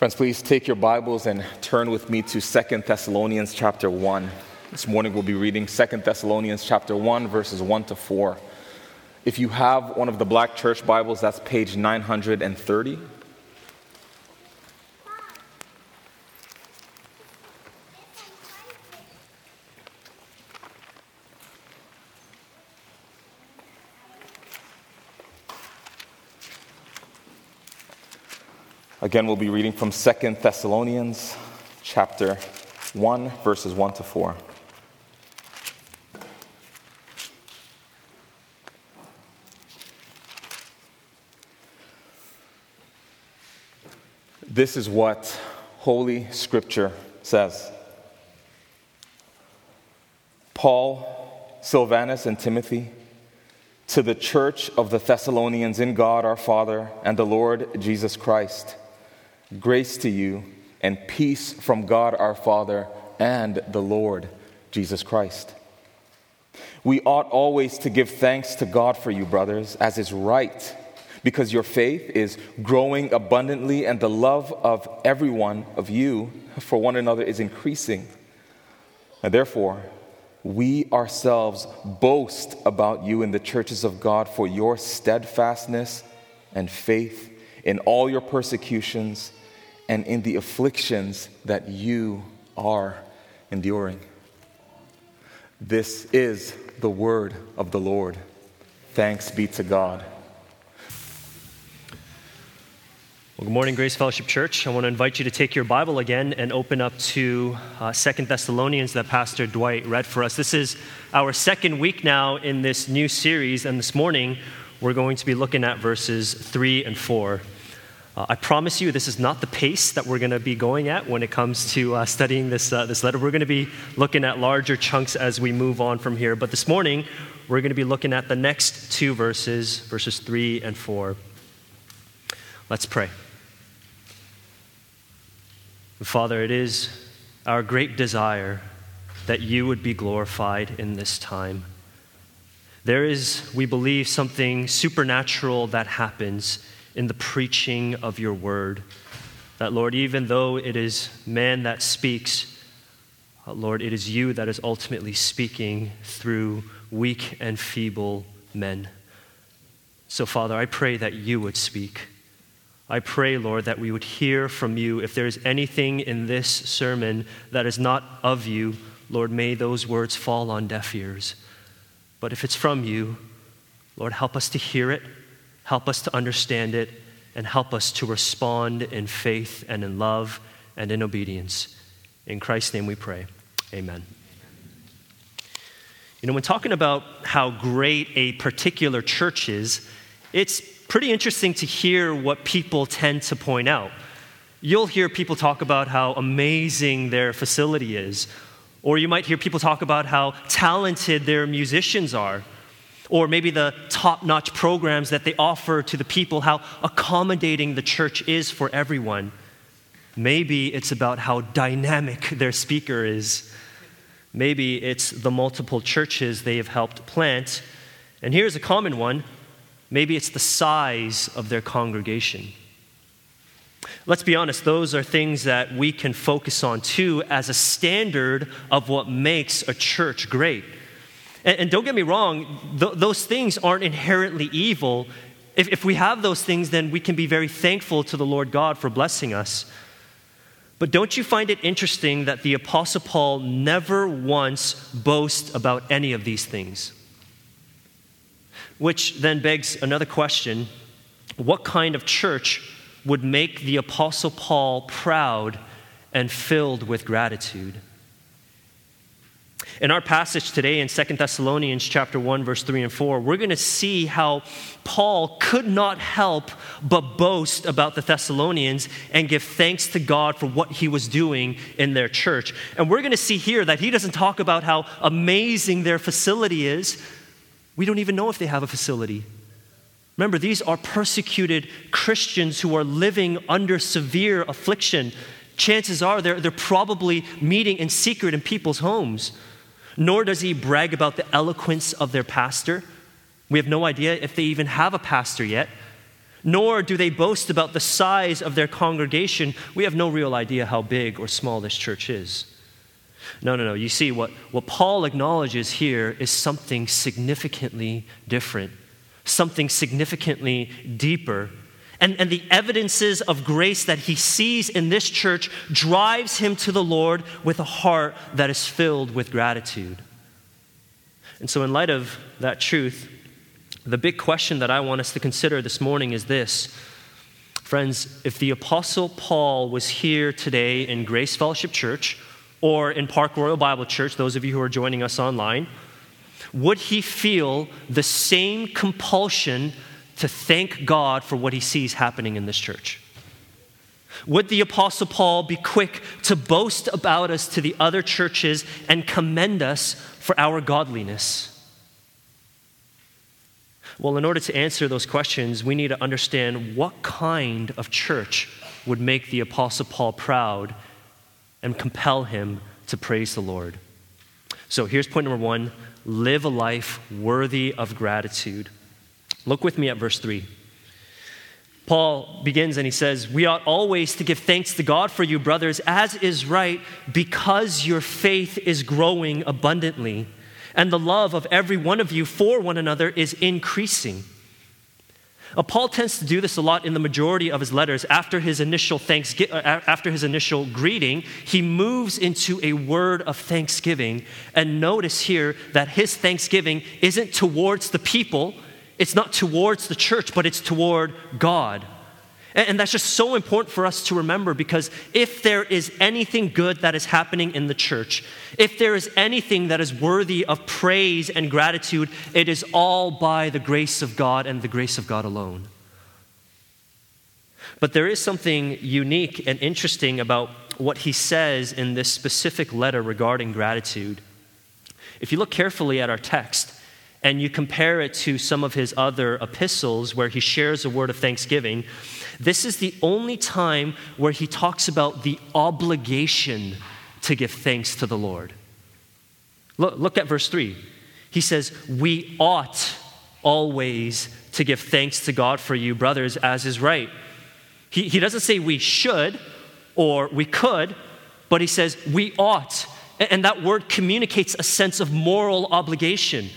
Friends, please take your Bibles and turn with me to 2 Thessalonians chapter 1. This morning we'll be reading 2 Thessalonians chapter 1, verses 1 to 4. If you have one of the black church Bibles, that's page 930. Again, we'll be reading from 2 Thessalonians chapter 1, verses 1 to 4. This is what Holy Scripture says. Paul, Silvanus, and Timothy, to the church of the Thessalonians in God our Father and the Lord Jesus Christ, grace to you and peace from God our Father and the Lord Jesus Christ. We ought always to give thanks to God for you, brothers, as is right, because your faith is growing abundantly and the love of every one of you for one another is increasing. And therefore, we ourselves boast about you in the churches of God for your steadfastness and faith in all your persecutions and in the afflictions that you are enduring. This is the word of the Lord. Thanks be to God. Well, good morning, Grace Fellowship Church. I want to invite you to take your Bible again and open up to 2 Thessalonians that Pastor Dwight read for us. This is our second week now in this new series, and this morning we're going to be looking at verses 3 and 4. I promise you, this is not the pace that we're going to be going at when it comes to studying this letter. We're going to be looking at larger chunks as we move on from here. But this morning, we're going to be looking at the next two verses, verses 3 and 4. Let's pray. Father, it is our great desire that you would be glorified in this time. There is, we believe, something supernatural that happens in the preaching of your word. That, Lord, even though it is man that speaks, Lord, it is you that is ultimately speaking through weak and feeble men. So, Father, I pray that you would speak. I pray, Lord, that we would hear from you. If there is anything in this sermon that is not of you, Lord, may those words fall on deaf ears. But if it's from you, Lord, help us to hear it, help us to understand it, and help us to respond in faith and in love and in obedience. In Christ's name we pray. Amen. You know, when talking about how great a particular church is, it's pretty interesting to hear what people tend to point out. You'll hear people talk about how amazing their facility is. Or you might hear people talk about how talented their musicians are, or maybe the top-notch programs that they offer to the people, how accommodating the church is for everyone. Maybe it's about how dynamic their speaker is. Maybe it's the multiple churches they have helped plant. And here's a common one. Maybe it's the size of their congregation. Let's be honest, those are things that we can focus on too as a standard of what makes a church great. And don't get me wrong, those things aren't inherently evil. If we have those things, then we can be very thankful to the Lord God for blessing us. But don't you find it interesting that the Apostle Paul never once boasts about any of these things? Which then begs another question. What kind of church would make the Apostle Paul proud and filled with gratitude? In our passage today in 2 Thessalonians chapter 1, verse 3 and 4, we're going to see how Paul could not help but boast about the Thessalonians and give thanks to God for what he was doing in their church. And we're going to see here that he doesn't talk about how amazing their facility is. We don't even know if they have a facility. Remember, these are persecuted Christians who are living under severe affliction. Chances are they're probably meeting in secret in people's homes. Nor does he brag about the eloquence of their pastor. We have no idea if they even have a pastor yet. nor do they boast about the size of their congregation. We have no real idea how big or small this church is. No. You see, what Paul acknowledges here is something significantly different, something significantly deeper. And the evidences of grace that he sees in this church drives him to the Lord with a heart that is filled with gratitude. And so in light of that truth, the big question that I want us to consider this morning is this. Friends, if the Apostle Paul was here today in Grace Fellowship Church or in Park Royal Bible Church, those of you who are joining us online, would he feel the same compulsion to thank God for what he sees happening in this church? Would the Apostle Paul be quick to boast about us to the other churches and commend us for our godliness? Well, in order to answer those questions, we need to understand what kind of church would make the Apostle Paul proud and compel him to praise the Lord. So here's point number one: live a life worthy of gratitude. Look with me at verse 3. Paul begins and he says, "We ought always to give thanks to God for you, brothers, as is right, because your faith is growing abundantly, and the love of every one of you for one another is increasing." Paul tends to do this a lot in the majority of his letters. After his initial greeting, he moves into a word of thanksgiving. And notice here that his thanksgiving isn't towards the people, it's not towards the church, but it's toward God. And that's just so important for us to remember, because if there is anything good that is happening in the church, if there is anything that is worthy of praise and gratitude, it is all by the grace of God and the grace of God alone. But there is something unique and interesting about what he says in this specific letter regarding gratitude. If you look carefully at our text, and you compare it to some of his other epistles where he shares a word of thanksgiving, this is the only time where he talks about the obligation to give thanks to the Lord. Look at verse 3. He says, "We ought always to give thanks to God for you, brothers, as is right." He doesn't say we should or we could, but he says we ought. And that word communicates a sense of moral obligation.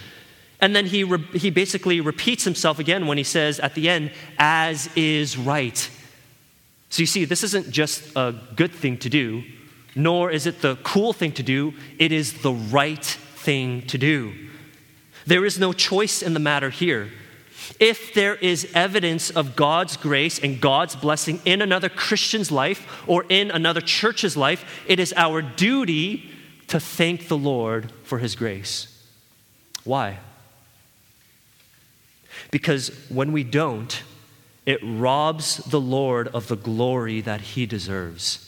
And then he basically repeats himself again when he says at the end, "as is right." So you see, this isn't just a good thing to do, nor is it the cool thing to do. It is the right thing to do. There is no choice in the matter here. If there is evidence of God's grace and God's blessing in another Christian's life or in another church's life, it is our duty to thank the Lord for his grace. Why? Because when we don't, it robs the Lord of the glory that he deserves.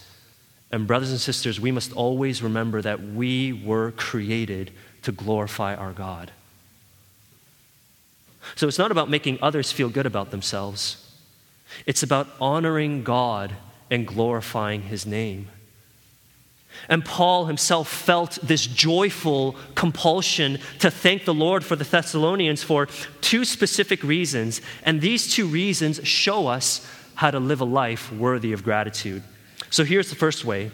And brothers and sisters, we must always remember that we were created to glorify our God. So it's not about making others feel good about themselves. It's about honoring God and glorifying his name. And Paul himself felt this joyful compulsion to thank the Lord for the Thessalonians for two specific reasons. And these two reasons show us how to live a life worthy of gratitude. So here's the first way.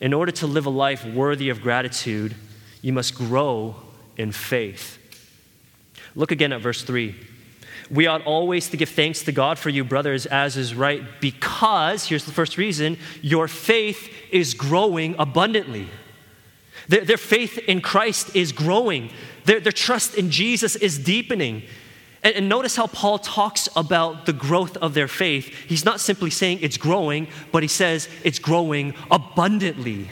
In order to live a life worthy of gratitude, you must grow in faith. Look again at verse 3. "We ought always to give thanks to God for you, brothers, as is right, because," here's the first reason, "your faith is growing abundantly." Their faith in Christ is growing. Their trust in Jesus is deepening. And notice how Paul talks about the growth of their faith. He's not simply saying it's growing, but he says it's growing abundantly.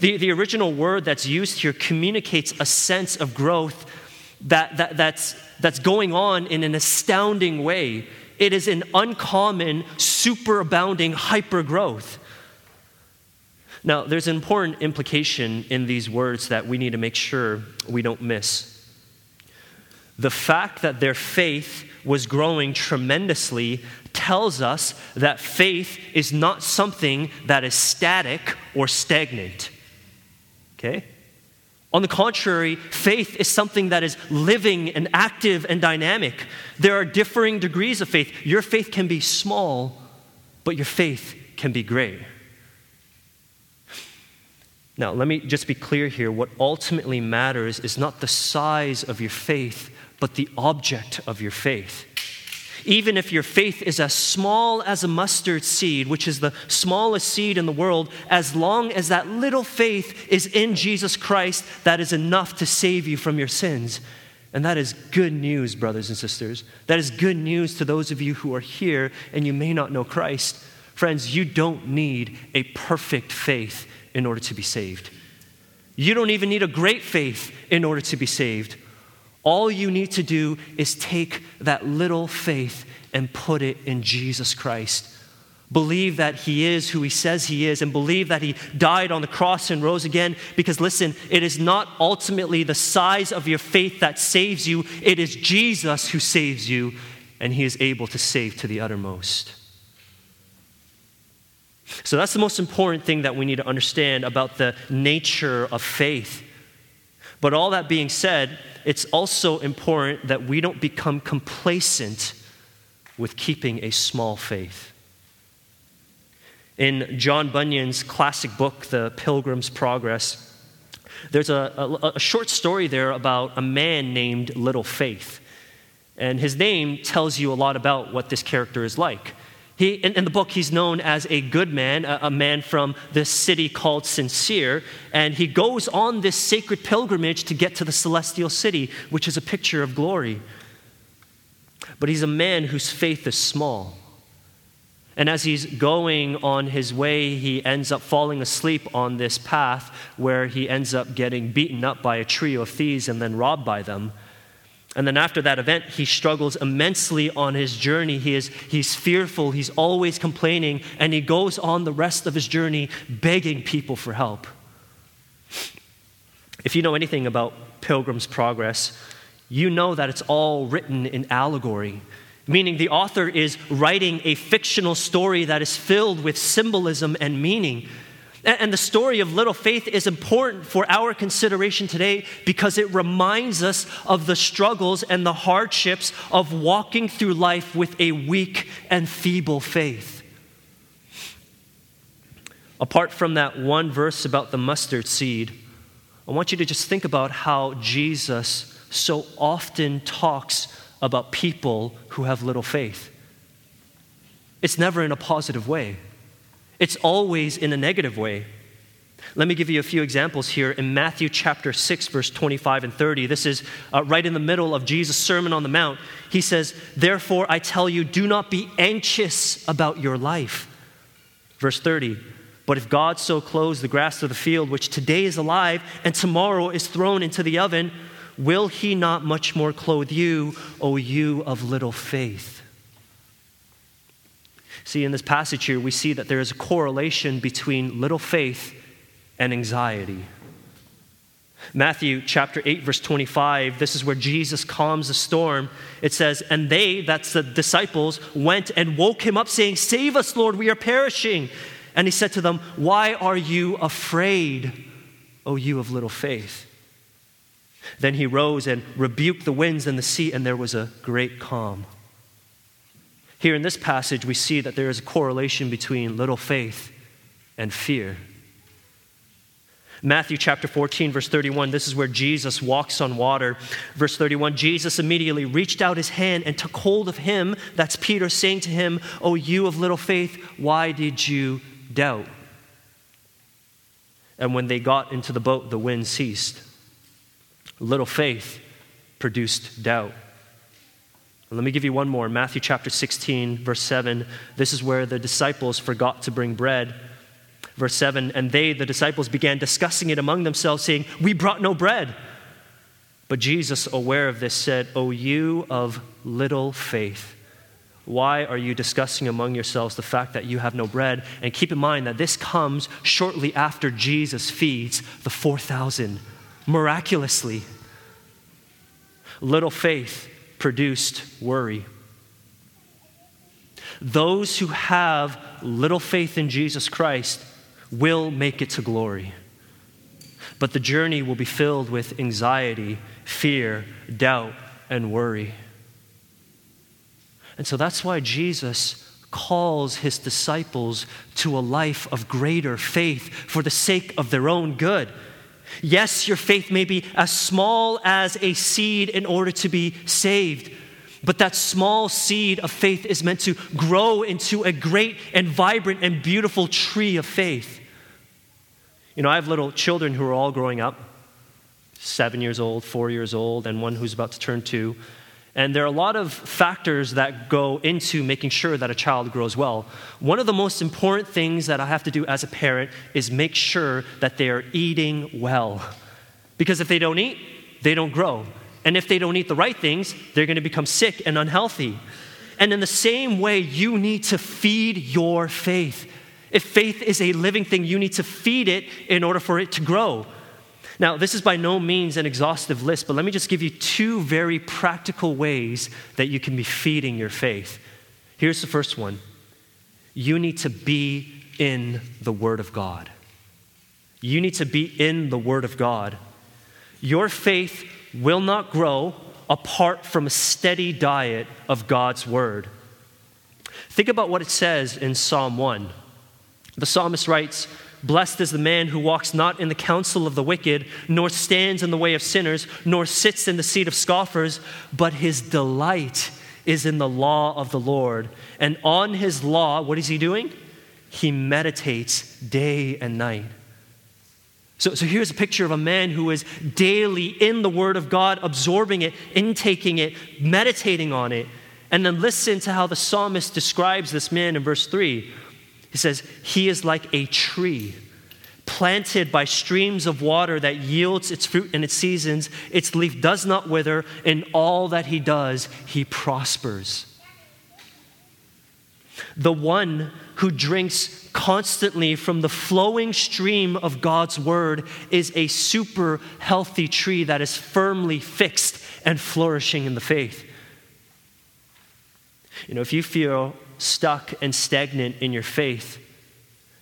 The original word that's used here communicates a sense of growth that's going on in an astounding way. It is an uncommon, superabounding hypergrowth. Now, there's an important implication in these words that we need to make sure we don't miss. The fact that their faith was growing tremendously tells us that faith is not something that is static or stagnant. Okay? On the contrary, faith is something that is living and active and dynamic. There are differing degrees of faith. Your faith can be small, but your faith can be great. Now, let me just be clear here. What ultimately matters is not the size of your faith, but the object of your faith. Even if your faith is as small as a mustard seed, which is the smallest seed in the world, as long as that little faith is in Jesus Christ, that is enough to save you from your sins. And that is good news, brothers and sisters. That is good news to those of you who are here and you may not know Christ. Friends, you don't need a perfect faith in order to be saved. You don't even need a great faith in order to be saved. All you need to do is take that little faith and put it in Jesus Christ. Believe that he is who he says he is, and believe that he died on the cross and rose again. Because listen, it is not ultimately the size of your faith that saves you. It is Jesus who saves you, and he is able to save to the uttermost. So that's the most important thing that we need to understand about the nature of faith. But all that being said, it's also important that we don't become complacent with keeping a small faith. In John Bunyan's classic book, The Pilgrim's Progress, there's a short story there about a man named Little Faith. And his name tells you a lot about what this character is like. In the book, he's known as a good man, a man from this city called Sincere, and he goes on this sacred pilgrimage to get to the celestial city, which is a picture of glory. But he's a man whose faith is small. And as he's going on his way, he ends up falling asleep on this path where he ends up getting beaten up by a trio of thieves and then robbed by them. And then after that event, he struggles immensely on his journey. He's fearful, he's always complaining, and he goes on the rest of his journey begging people for help. If you know anything about Pilgrim's Progress, you know that it's all written in allegory, meaning the author is writing a fictional story that is filled with symbolism and meaning. And the story of little faith is important for our consideration today because it reminds us of the struggles and the hardships of walking through life with a weak and feeble faith. Apart from that one verse about the mustard seed, I want you to just think about how Jesus so often talks about people who have little faith. It's never in a positive way. It's always in a negative way. Let me give you a few examples here. In Matthew chapter 6, verse 25 and 30, this is right in the middle of Jesus' Sermon on the Mount. He says, "Therefore I tell you, do not be anxious about your life." Verse 30, "But if God so clothes the grass of the field, which today is alive and tomorrow is thrown into the oven, will he not much more clothe you, O you of little faith?" See, in this passage here, we see that there is a correlation between little faith and anxiety. Matthew chapter 8, verse 25, this is where Jesus calms the storm. It says, "And they," that's the disciples, "went and woke him up, saying, 'Save us, Lord, we are perishing.' And he said to them, 'Why are you afraid, O you of little faith?' Then he rose and rebuked the winds and the sea, and there was a great calm." Here in this passage, we see that there is a correlation between little faith and fear. Matthew chapter 14, verse 31, this is where Jesus walks on water. Verse 31, "Jesus immediately reached out his hand and took hold of him," that's Peter, "saying to him, 'O you of little faith, why did you doubt?' And when they got into the boat, the wind ceased." Little faith produced doubt. Let me give you one more. Matthew chapter 16, verse 7. This is where the disciples forgot to bring bread. Verse 7, "And they," the disciples, "began discussing it among themselves, saying, 'We brought no bread.' But Jesus, aware of this, said, 'O you of little faith, why are you discussing among yourselves the fact that you have no bread?'" And keep in mind that this comes shortly after Jesus feeds the 4,000 miraculously. Little faith produced worry. Those who have little faith in Jesus Christ will make it to glory. But the journey will be filled with anxiety, fear, doubt, and worry. And so that's why Jesus calls his disciples to a life of greater faith for the sake of their own good. Yes, your faith may be as small as a seed in order to be saved, but that small seed of faith is meant to grow into a great and vibrant and beautiful tree of faith. You know, I have little children who are all growing up, 7 years old, 4 years old, and one who's about to turn 2. And there are a lot of factors that go into making sure that a child grows well. One of the most important things that I have to do as a parent is make sure that they are eating well. Because if they don't eat, they don't grow. And if they don't eat the right things, they're going to become sick and unhealthy. And in the same way, you need to feed your faith. If faith is a living thing, you need to feed it in order for it to grow. Now, this is by no means an exhaustive list, but let me just give you 2 very practical ways that you can be feeding your faith. Here's the first one. You need to be in the Word of God. You need to be in the Word of God. Your faith will not grow apart from a steady diet of God's Word. Think about what it says in Psalm 1. The psalmist writes, "Blessed is the man who walks not in the counsel of the wicked, nor stands in the way of sinners, nor sits in the seat of scoffers, but his delight is in the law of the Lord." And on his law, what is he doing? He meditates day and night. So here's a picture of a man who is daily in the Word of God, absorbing it, intaking it, meditating on it. And then listen to how the psalmist describes this man in verse 3. He says, "He is like a tree planted by streams of water that yields its fruit in its seasons. Its leaf does not wither. In all that he does, he prospers." The one who drinks constantly from the flowing stream of God's Word is a super healthy tree that is firmly fixed and flourishing in the faith. You know, if you feel stuck and stagnant in your faith,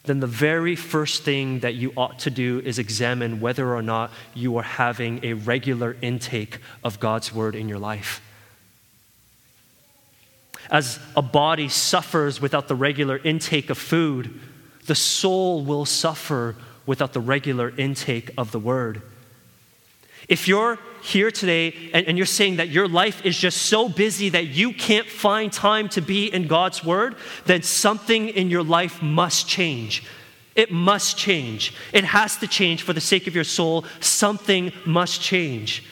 then the very first thing that you ought to do is examine whether or not you are having a regular intake of God's Word in your life. As a body suffers without the regular intake of food, the soul will suffer without the regular intake of the Word. If you're here today and you're saying that your life is just so busy that you can't find time to be in God's Word, then something in your life must change. It must change. It has to change for the sake of your soul. Something must change.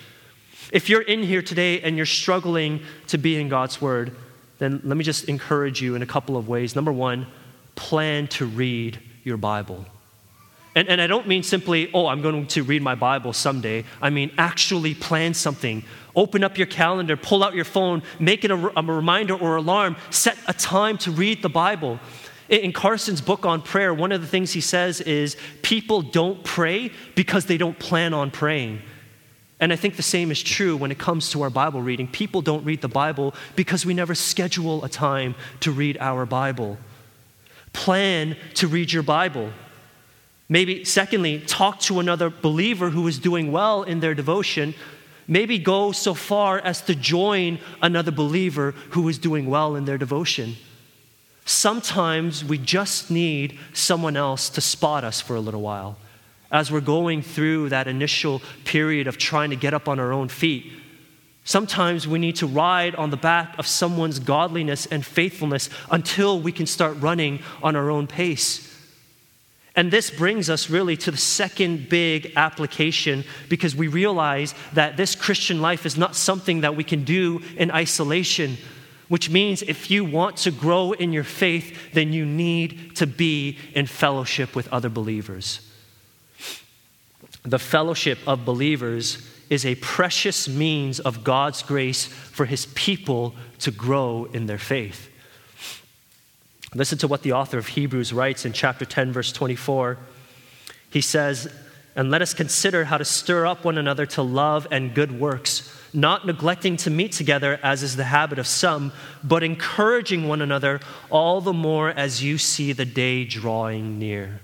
If you're in here today and you're struggling to be in God's Word, then let me just encourage you in a couple of ways. Number one, plan to read your Bible. And I don't mean simply, oh, I'm going to read my Bible someday. I mean, actually plan something. Open up your calendar, pull out your phone, make it a reminder or alarm, set a time to read the Bible. In Carson's book on prayer, one of the things he says is people don't pray because they don't plan on praying. And I think the same is true when it comes to our Bible reading. People don't read the Bible because we never schedule a time to read our Bible. Plan to read your Bible. Maybe, secondly, talk to another believer who is doing well in their devotion. Maybe go so far as to join another believer who is doing well in their devotion. Sometimes we just need someone else to spot us for a little while. As we're going through that initial period of trying to get up on our own feet, sometimes we need to ride on the back of someone's godliness and faithfulness until we can start running on our own pace. And this brings us really to the second big application, because we realize that this Christian life is not something that we can do in isolation, which means if you want to grow in your faith, then you need to be in fellowship with other believers. The fellowship of believers is a precious means of God's grace for his people to grow in their faith. Listen to what the author of Hebrews writes in chapter 10, verse 24. He says, "And let us consider how to stir up one another to love and good works, not neglecting to meet together as is the habit of some, but encouraging one another all the more as you see the day drawing near."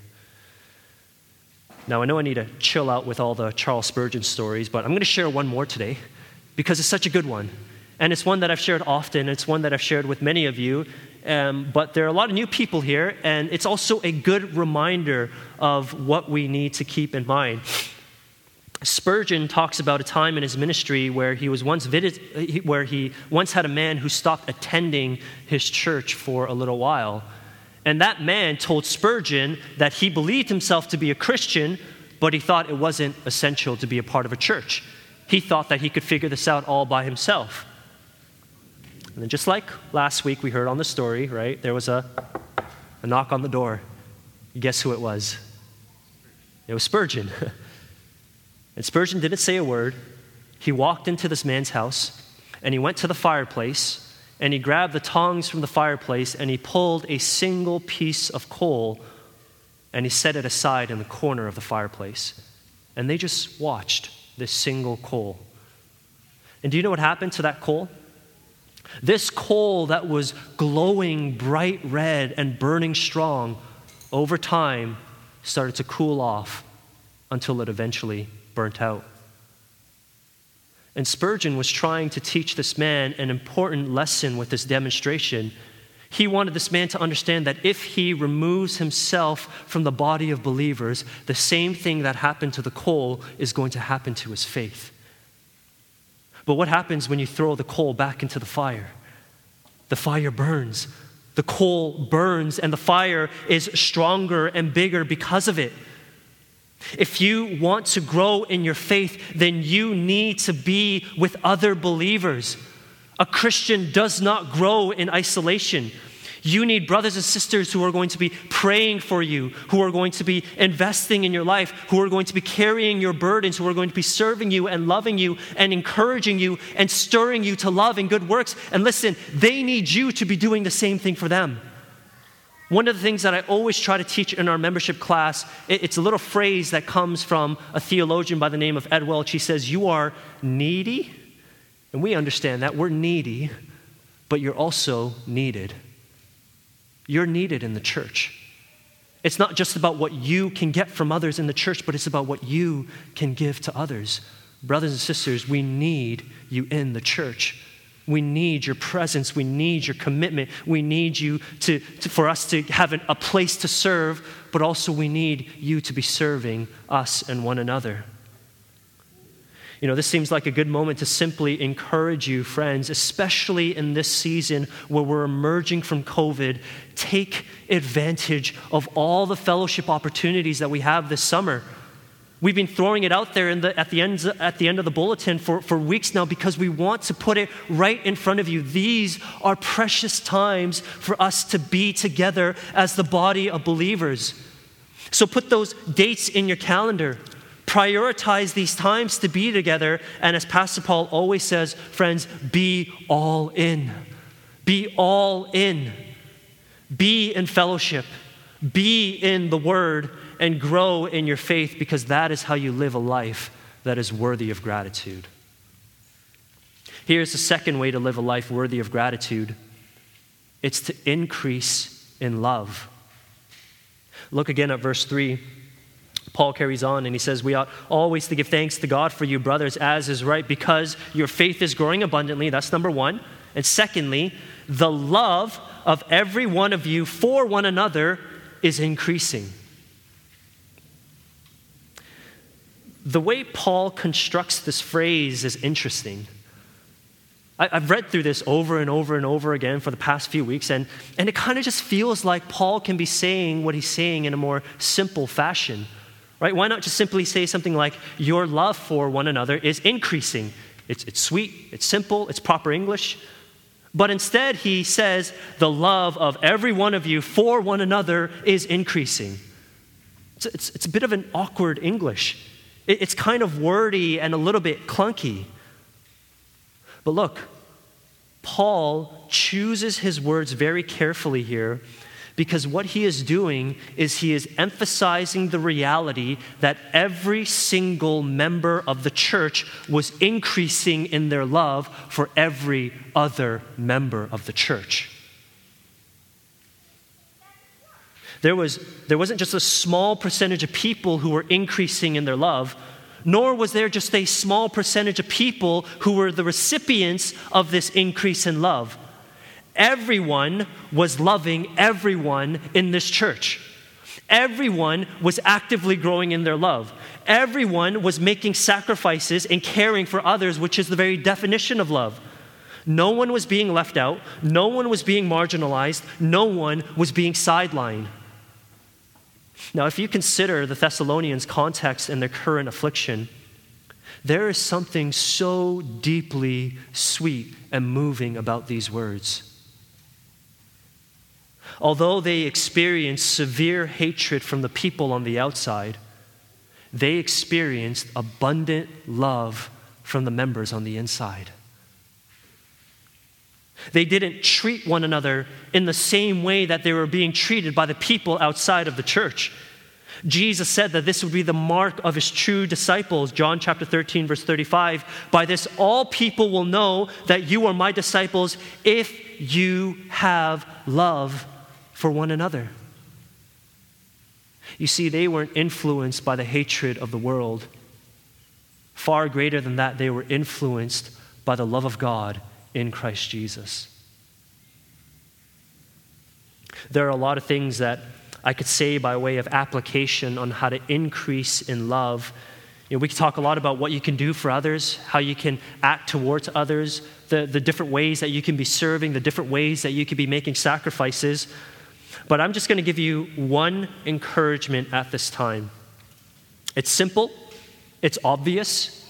Now, I know I need to chill out with all the Charles Spurgeon stories, but I'm going to share one more today because it's such a good one. And it's one that I've shared often. It's one that I've shared with many of you. But there are a lot of new people here, and it's also a good reminder of what we need to keep in mind. Spurgeon talks about a time in his ministry where he once had a man who stopped attending his church for a little while. And that man told Spurgeon that he believed himself to be a Christian, but he thought it wasn't essential to be a part of a church. He thought that he could figure this out all by himself. And then just like last week we heard on the story, right, there was a knock on the door. Guess who it was? It was Spurgeon. And Spurgeon didn't say a word. He walked into this man's house, and he went to the fireplace, and he grabbed the tongs from the fireplace, and he pulled a single piece of coal, and he set it aside in the corner of the fireplace. And they just watched this single coal. And do you know what happened to that coal? This coal that was glowing bright red and burning strong, over time, started to cool off until it eventually burnt out. And Spurgeon was trying to teach this man an important lesson with this demonstration. He wanted this man to understand that if he removes himself from the body of believers, the same thing that happened to the coal is going to happen to his faith. But what happens when you throw the coal back into the fire? The fire burns. The coal burns, and the fire is stronger and bigger because of it. If you want to grow in your faith, then you need to be with other believers. A Christian does not grow in isolation. You need brothers and sisters who are going to be praying for you, who are going to be investing in your life, who are going to be carrying your burdens, who are going to be serving you and loving you and encouraging you and stirring you to love and good works. And listen, they need you to be doing the same thing for them. One of the things that I always try to teach in our membership class, it's a little phrase that comes from a theologian by the name of Ed Welch. He says, you are needy, and we understand that. We're needy, but you're also needed. You're needed in the church. It's not just about what you can get from others in the church, but it's about what you can give to others. Brothers and sisters, we need you in the church. We need your presence. We need your commitment. We need you for us to have a place to serve, but also we need you to be serving us and one another. You know, this seems like a good moment to simply encourage you, friends, especially in this season where we're emerging from COVID. Take advantage of all the fellowship opportunities that we have this summer. We've been throwing it out there at the end of the bulletin for weeks now because we want to put it right in front of you. These are precious times for us to be together as the body of believers. So put those dates in your calendar. Prioritize these times to be together. And as Pastor Paul always says, friends, be all in. Be all in. Be in fellowship. Be in the Word. And grow in your faith, because that is how you live a life that is worthy of gratitude. Here's the second way to live a life worthy of gratitude. It's to increase in love. Look again at verse 3. Paul carries on and he says, we ought always to give thanks to God for you, brothers, as is right, because your faith is growing abundantly. That's number one. And secondly, the love of every one of you for one another is increasing. The way Paul constructs this phrase is interesting. I've read through this over and over and over again for the past few weeks, and it kind of just feels like Paul can be saying what he's saying in a more simple fashion, right? Why not just simply say something like, your love for one another is increasing. It's sweet, it's simple, it's proper English. But instead he says, the love of every one of you for one another is increasing. It's a bit of an awkward English. It's kind of wordy and a little bit clunky. But look, Paul chooses his words very carefully here, because what he is doing is he is emphasizing the reality that every single member of the church was increasing in their love for every other member of the church. there wasn't just a small percentage of people who were increasing in their love, nor was there just a small percentage of people who were the recipients of this increase in love. Everyone was loving everyone in this church. Everyone was actively growing in their love. Everyone was making sacrifices and caring for others, which is the very definition of love. No one was being left out. No one was being marginalized. No one was being sidelined. Now, if you consider the Thessalonians' context and their current affliction, there is something so deeply sweet and moving about these words. Although they experienced severe hatred from the people on the outside, they experienced abundant love from the members on the inside. They didn't treat one another in the same way that they were being treated by the people outside of the church. Jesus said that this would be the mark of his true disciples, John chapter 13, verse 35. By this, all people will know that you are my disciples if you have love for one another. You see, they weren't influenced by the hatred of the world. Far greater than that, they were influenced by the love of God in Christ Jesus. There are a lot of things that I could say by way of application on how to increase in love. You know, we could talk a lot about what you can do for others, how you can act towards others, the different ways that you can be serving, the different ways that you can be making sacrifices. But I'm just going to give you one encouragement at this time. It's simple, it's obvious,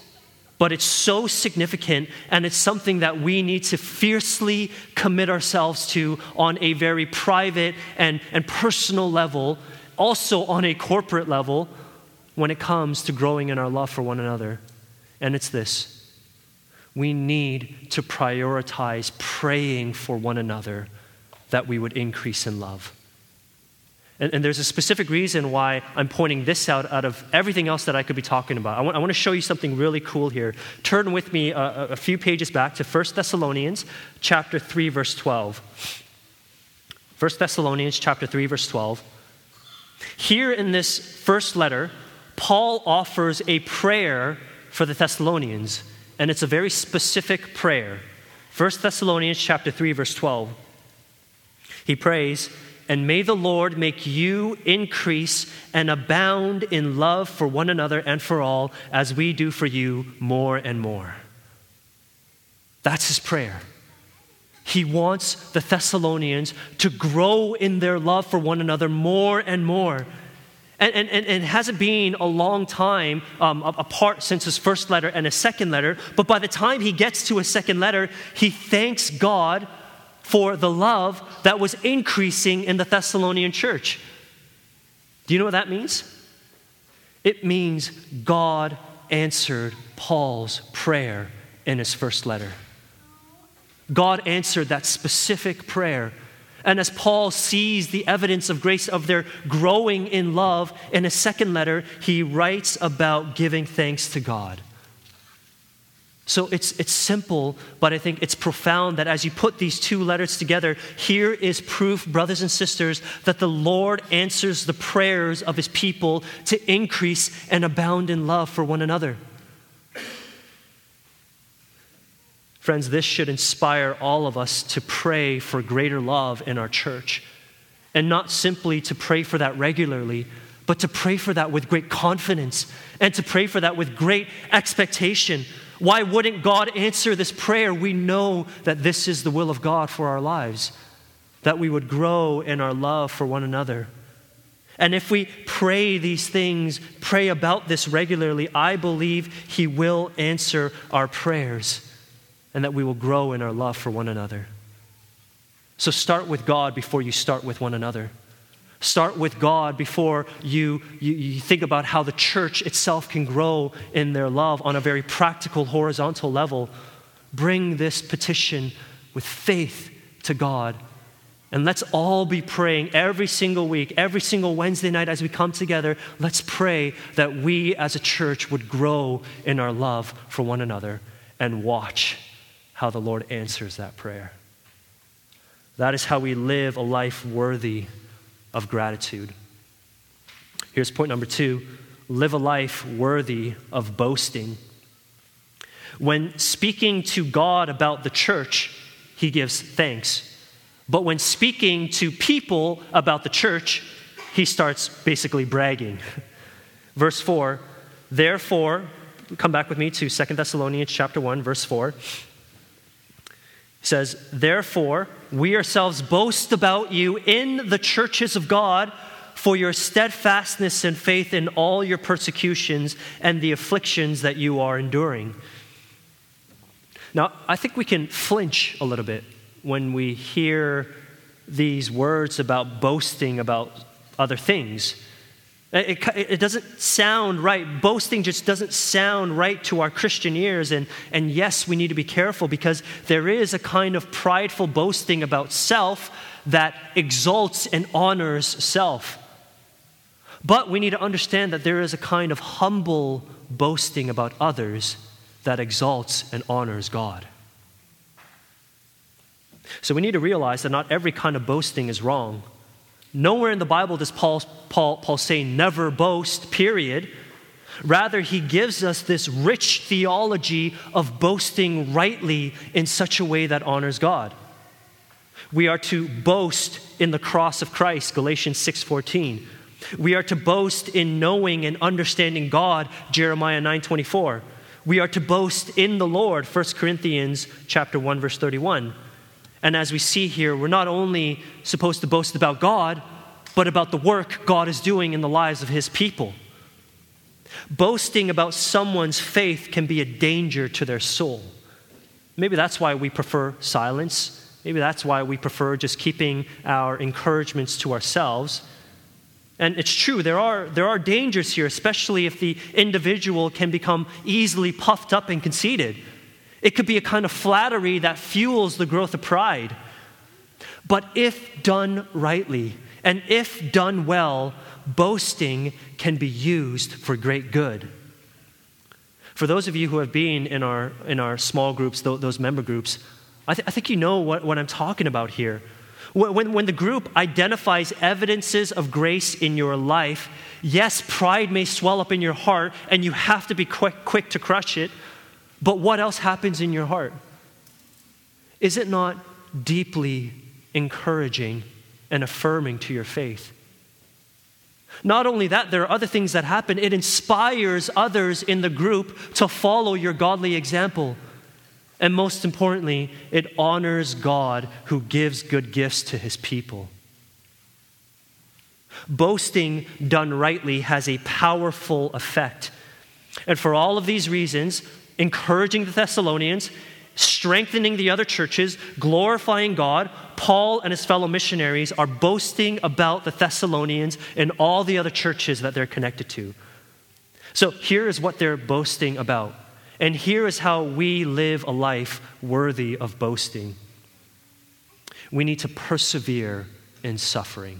but it's so significant, and it's something that we need to fiercely commit ourselves to on a very private and personal level, also on a corporate level, when it comes to growing in our love for one another. And it's this. We need to prioritize praying for one another that we would increase in love. And there's a specific reason why I'm pointing this out of everything else that I could be talking about. I want to show you something really cool here. Turn with me a few pages back to 1 Thessalonians chapter 3, verse 12. 1 Thessalonians chapter 3, verse 12. Here in this first letter, Paul offers a prayer for the Thessalonians, and it's a very specific prayer. 1 Thessalonians chapter 3, verse 12. He prays, "And may the Lord make you increase and abound in love for one another and for all, as we do for you more and more." That's his prayer. He wants the Thessalonians to grow in their love for one another more and more. And it hasn't been a long time apart since his first letter and his second letter, but by the time he gets to his second letter, he thanks God for the love that was increasing in the Thessalonian church. Do you know what that means? It means God answered Paul's prayer in his first letter. God answered that specific prayer. And as Paul sees the evidence of grace of their growing in love in his second letter, he writes about giving thanks to God. So it's simple, but I think it's profound that as you put these two letters together, here is proof, brothers and sisters, that the Lord answers the prayers of his people to increase and abound in love for one another. Friends, this should inspire all of us to pray for greater love in our church, and not simply to pray for that regularly, but to pray for that with great confidence and to pray for that with great expectation. Why wouldn't God answer this prayer? We know that this is the will of God for our lives, that we would grow in our love for one another. And if we pray these things, pray about this regularly, I believe he will answer our prayers and that we will grow in our love for one another. So start with God before you start with one another. Start with God before you think about how the church itself can grow in their love on a very practical, horizontal level. Bring this petition with faith to God. And let's all be praying every single week, every single Wednesday night as we come together. Let's pray that we as a church would grow in our love for one another and watch how the Lord answers that prayer. That is how we live a life worthy of gratitude. Here's point number 2. Live a life worthy of boasting. When speaking to God about the church, he gives thanks. But when speaking to people about the church, he starts basically bragging. Verse 4, therefore, come back with me to 2 Thessalonians chapter 1, verse 4. It says, therefore, we ourselves boast about you in the churches of God for your steadfastness and faith in all your persecutions and the afflictions that you are enduring. Now, I think we can flinch a little bit when we hear these words about boasting about other things. It doesn't sound right. Boasting just doesn't sound right to our Christian ears. And yes, we need to be careful because there is a kind of prideful boasting about self that exalts and honors self. But we need to understand that there is a kind of humble boasting about others that exalts and honors God. So we need to realize that not every kind of boasting is wrong. Nowhere in the Bible does Paul say never boast, period. Rather, he gives us this rich theology of boasting rightly in such a way that honors God. We are to boast in the cross of Christ, Galatians 6:14. We are to boast in knowing and understanding God, Jeremiah 9:24. We are to boast in the Lord, 1 Corinthians chapter 1, verse 31. And as we see here, we're not only supposed to boast about God, but about the work God is doing in the lives of his people. Boasting about someone's faith can be a danger to their soul. Maybe that's why we prefer silence. Maybe that's why we prefer just keeping our encouragements to ourselves. And it's true, there are dangers here, especially if the individual can become easily puffed up and conceited. It could be a kind of flattery that fuels the growth of pride. But if done rightly, and if done well, boasting can be used for great good. For those of you who have been in our small groups, those member groups, I think you know what I'm talking about here. When the group identifies evidences of grace in your life, yes, pride may swell up in your heart, and you have to be quick to crush it. But what else happens in your heart? Is it not deeply encouraging and affirming to your faith? Not only that, there are other things that happen. It inspires others in the group to follow your godly example. And most importantly, it honors God who gives good gifts to his people. Boasting done rightly has a powerful effect. And for all of these reasons, encouraging the Thessalonians, strengthening the other churches, glorifying God, Paul and his fellow missionaries are boasting about the Thessalonians and all the other churches that they're connected to. So here is what they're boasting about. And here is how we live a life worthy of boasting. We need to persevere in suffering.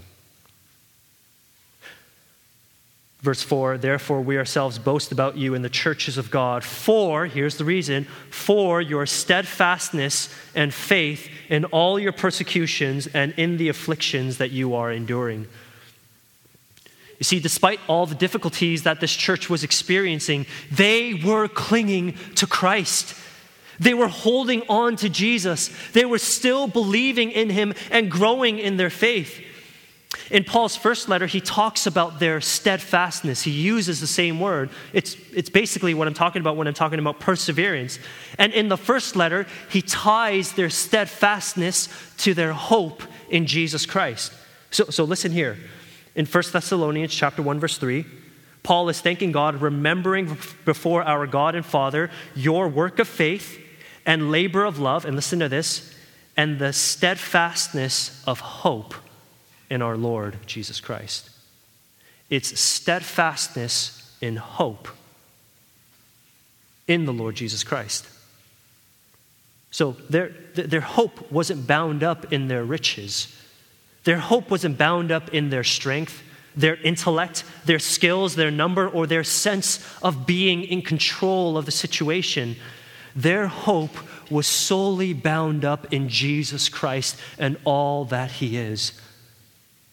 Verse 4, therefore we ourselves boast about you in the churches of God for, here's the reason, for your steadfastness and faith in all your persecutions and in the afflictions that you are enduring. You see, despite all the difficulties that this church was experiencing, they were clinging to Christ. They were holding on to Jesus. They were still believing in him and growing in their faith. In Paul's first letter, he talks about their steadfastness. He uses the same word. It's basically what I'm talking about when I'm talking about perseverance. And in the first letter, he ties their steadfastness to their hope in Jesus Christ. So listen here. In 1 Thessalonians chapter 1, verse 3, Paul is thanking God, remembering before our God and Father your work of faith and labor of love, and listen to this, and the steadfastness of hope in our Lord Jesus Christ. It's steadfastness in hope in the Lord Jesus Christ. So their hope wasn't bound up in their riches. Their hope wasn't bound up in their strength, their intellect, their skills, their number, or their sense of being in control of the situation. Their hope was solely bound up in Jesus Christ and all that he is.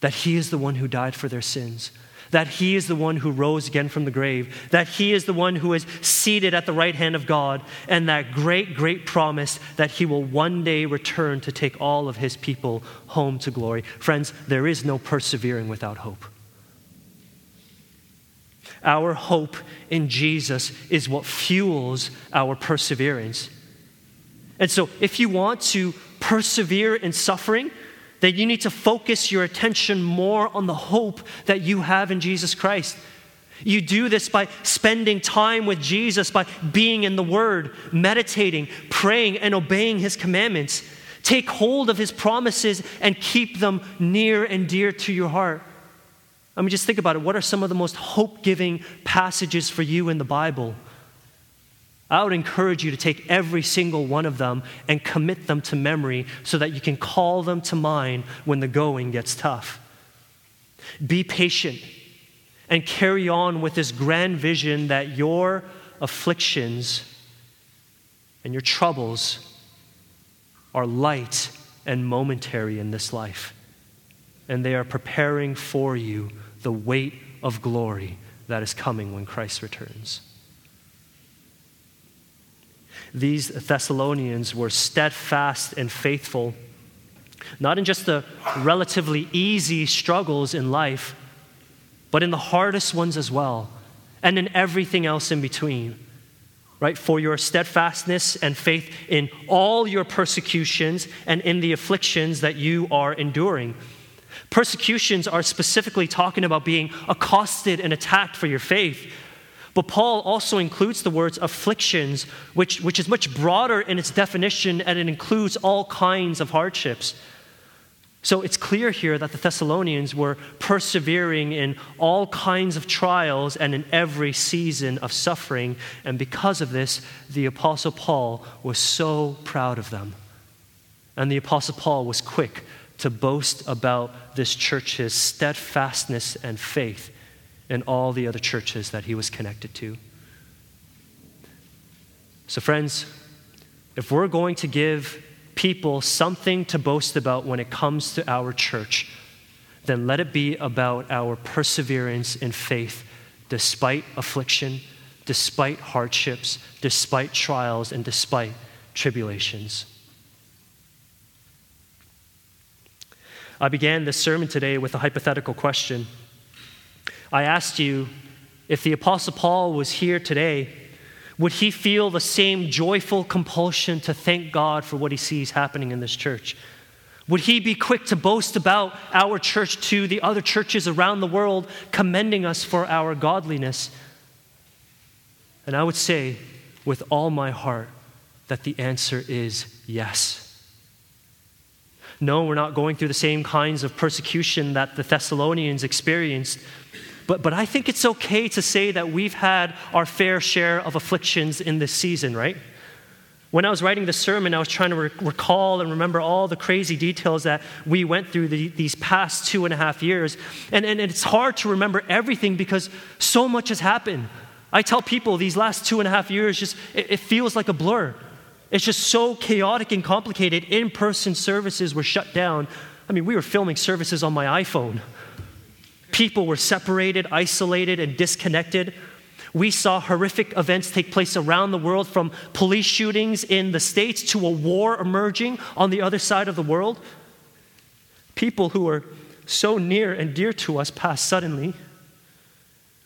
that he is the one who died for their sins, that he is the one who rose again from the grave, that he is the one who is seated at the right hand of God, and that great, great promise that he will one day return to take all of his people home to glory. Friends, there is no persevering without hope. Our hope in Jesus is what fuels our perseverance. And so if you want to persevere in suffering, that you need to focus your attention more on the hope that you have in Jesus Christ. You do this by spending time with Jesus, by being in the Word, meditating, praying, and obeying His commandments. Take hold of His promises and keep them near and dear to your heart. I mean, just think about it. What are some of the most hope-giving passages for you in the Bible? I would encourage you to take every single one of them and commit them to memory so that you can call them to mind when the going gets tough. Be patient and carry on with this grand vision that your afflictions and your troubles are light and momentary in this life, and they are preparing for you the weight of glory that is coming when Christ returns. These Thessalonians were steadfast and faithful, not in just the relatively easy struggles in life, but in the hardest ones as well, and in everything else in between, right? For your steadfastness and faith in all your persecutions and in the afflictions that you are enduring. Persecutions are specifically talking about being accosted and attacked for your faith. But Paul also includes the words afflictions, which is much broader in its definition, and it includes all kinds of hardships. So it's clear here that the Thessalonians were persevering in all kinds of trials and in every season of suffering. And because of this, the Apostle Paul was so proud of them. And the Apostle Paul was quick to boast about this church's steadfastness and faith and all the other churches that he was connected to. So friends, if we're going to give people something to boast about when it comes to our church, then let it be about our perseverance in faith despite affliction, despite hardships, despite trials, and despite tribulations. I began this sermon today with a hypothetical question. I asked you, if the Apostle Paul was here today, would he feel the same joyful compulsion to thank God for what he sees happening in this church? Would he be quick to boast about our church to the other churches around the world, commending us for our godliness? And I would say with all my heart that the answer is yes. No, we're not going through the same kinds of persecution that the Thessalonians experienced. But I think it's okay to say that we've had our fair share of afflictions in this season, right? When I was writing this sermon, I was trying to recall and remember all the crazy details that we went through these past 2.5 years. And it's hard to remember everything because so much has happened. I tell people these last 2.5 years, just it feels like a blur. It's just so chaotic and complicated. In-person services were shut down. I mean, we were filming services on my iPhone. People were separated, isolated, and disconnected. We saw horrific events take place around the world, from police shootings in the States to a war emerging on the other side of the world. People who were so near and dear to us passed suddenly.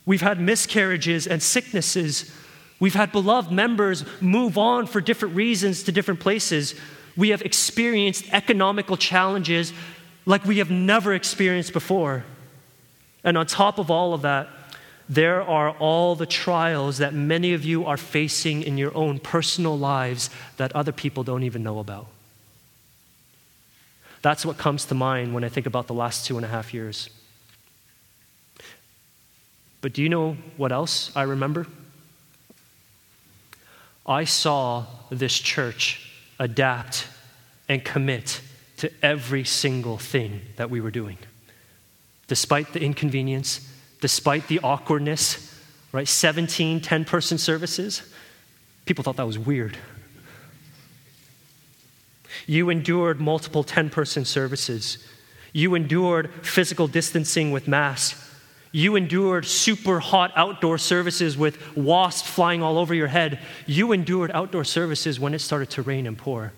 We've had miscarriages and sicknesses. We've had beloved members move on for different reasons to different places. We have experienced economical challenges like we have never experienced before. And on top of all of that, there are all the trials that many of you are facing in your own personal lives that other people don't even know about. That's what comes to mind when I think about the last 2.5 years. But do you know what else I remember? I saw this church adapt and commit to every single thing that we were doing. Despite the inconvenience, despite the awkwardness, right? 17 10-person services. People thought that was weird. You endured multiple 10-person services. You endured physical distancing with masks. You endured super hot outdoor services with wasps flying all over your head. You endured outdoor services when it started to rain and pour.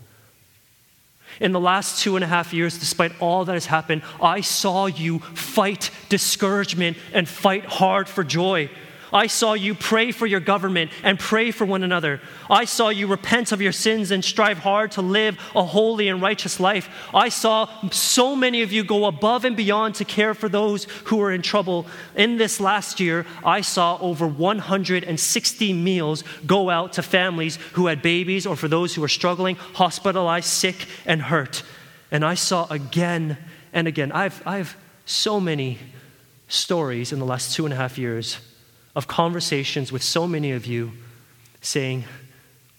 In the last 2.5 years, despite all that has happened, I saw you fight discouragement and fight hard for joy. I saw you pray for your government and pray for one another. I saw you repent of your sins and strive hard to live a holy and righteous life. I saw so many of you go above and beyond to care for those who are in trouble. In this last year, I saw over 160 meals go out to families who had babies or for those who were struggling, hospitalized, sick, and hurt. And I saw again and again. I've so many stories in the last 2.5 years of conversations with so many of you saying,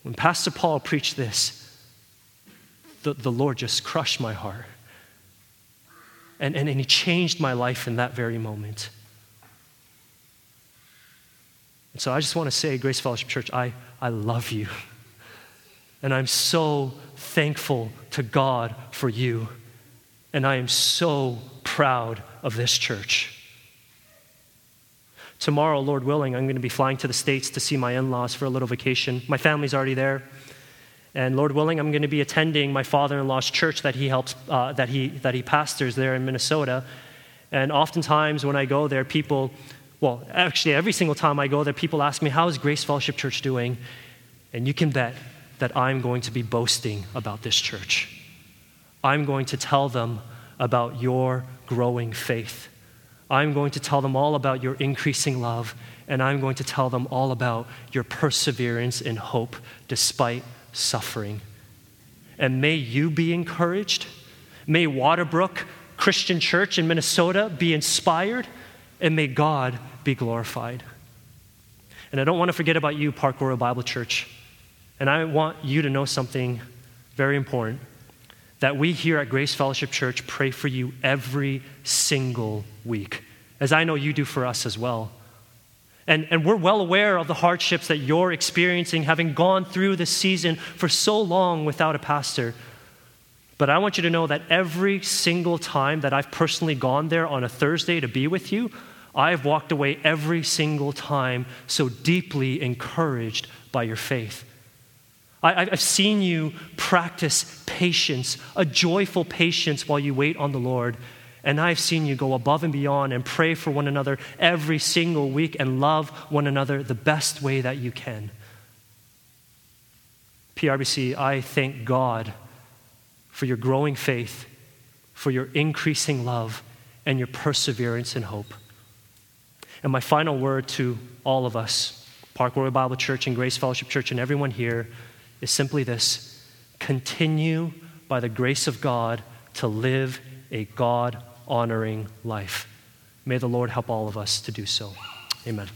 when Pastor Paul preached this, the Lord just crushed my heart. And he changed my life in that very moment. And so I just want to say, Grace Fellowship Church, I love you. And I'm so thankful to God for you. And I am so proud of this church. Tomorrow, Lord willing, I'm going to be flying to the States to see my in-laws for a little vacation. My family's already there. And Lord willing, I'm going to be attending my father-in-law's church that he helps, that he pastors there in Minnesota. And oftentimes when I go there, every single time I go there, people ask me, how is Grace Fellowship Church doing? And you can bet that I'm going to be boasting about this church. I'm going to tell them about your growing faith. I'm going to tell them all about your increasing love, and I'm going to tell them all about your perseverance and hope despite suffering. And may you be encouraged. May Waterbrook Christian Church in Minnesota be inspired, and may God be glorified. And I don't want to forget about you, Park Royal Bible Church. And I want you to know something very important, that we here at Grace Fellowship Church pray for you every single week, as I know you do for us as well. And we're well aware of the hardships that you're experiencing, having gone through this season for so long without a pastor. But I want you to know that every single time that I've personally gone there on a Thursday to be with you, I've walked away every single time so deeply encouraged by your faith. I've seen you practice patience, a joyful patience while you wait on the Lord. And I've seen you go above and beyond and pray for one another every single week and love one another the best way that you can. PRBC, I thank God for your growing faith, for your increasing love, and your perseverance and hope. And my final word to all of us, Park Royal Bible Church and Grace Fellowship Church and everyone here, is simply this: continue by the grace of God to live a God-honoring life. May the Lord help all of us to do so. Amen.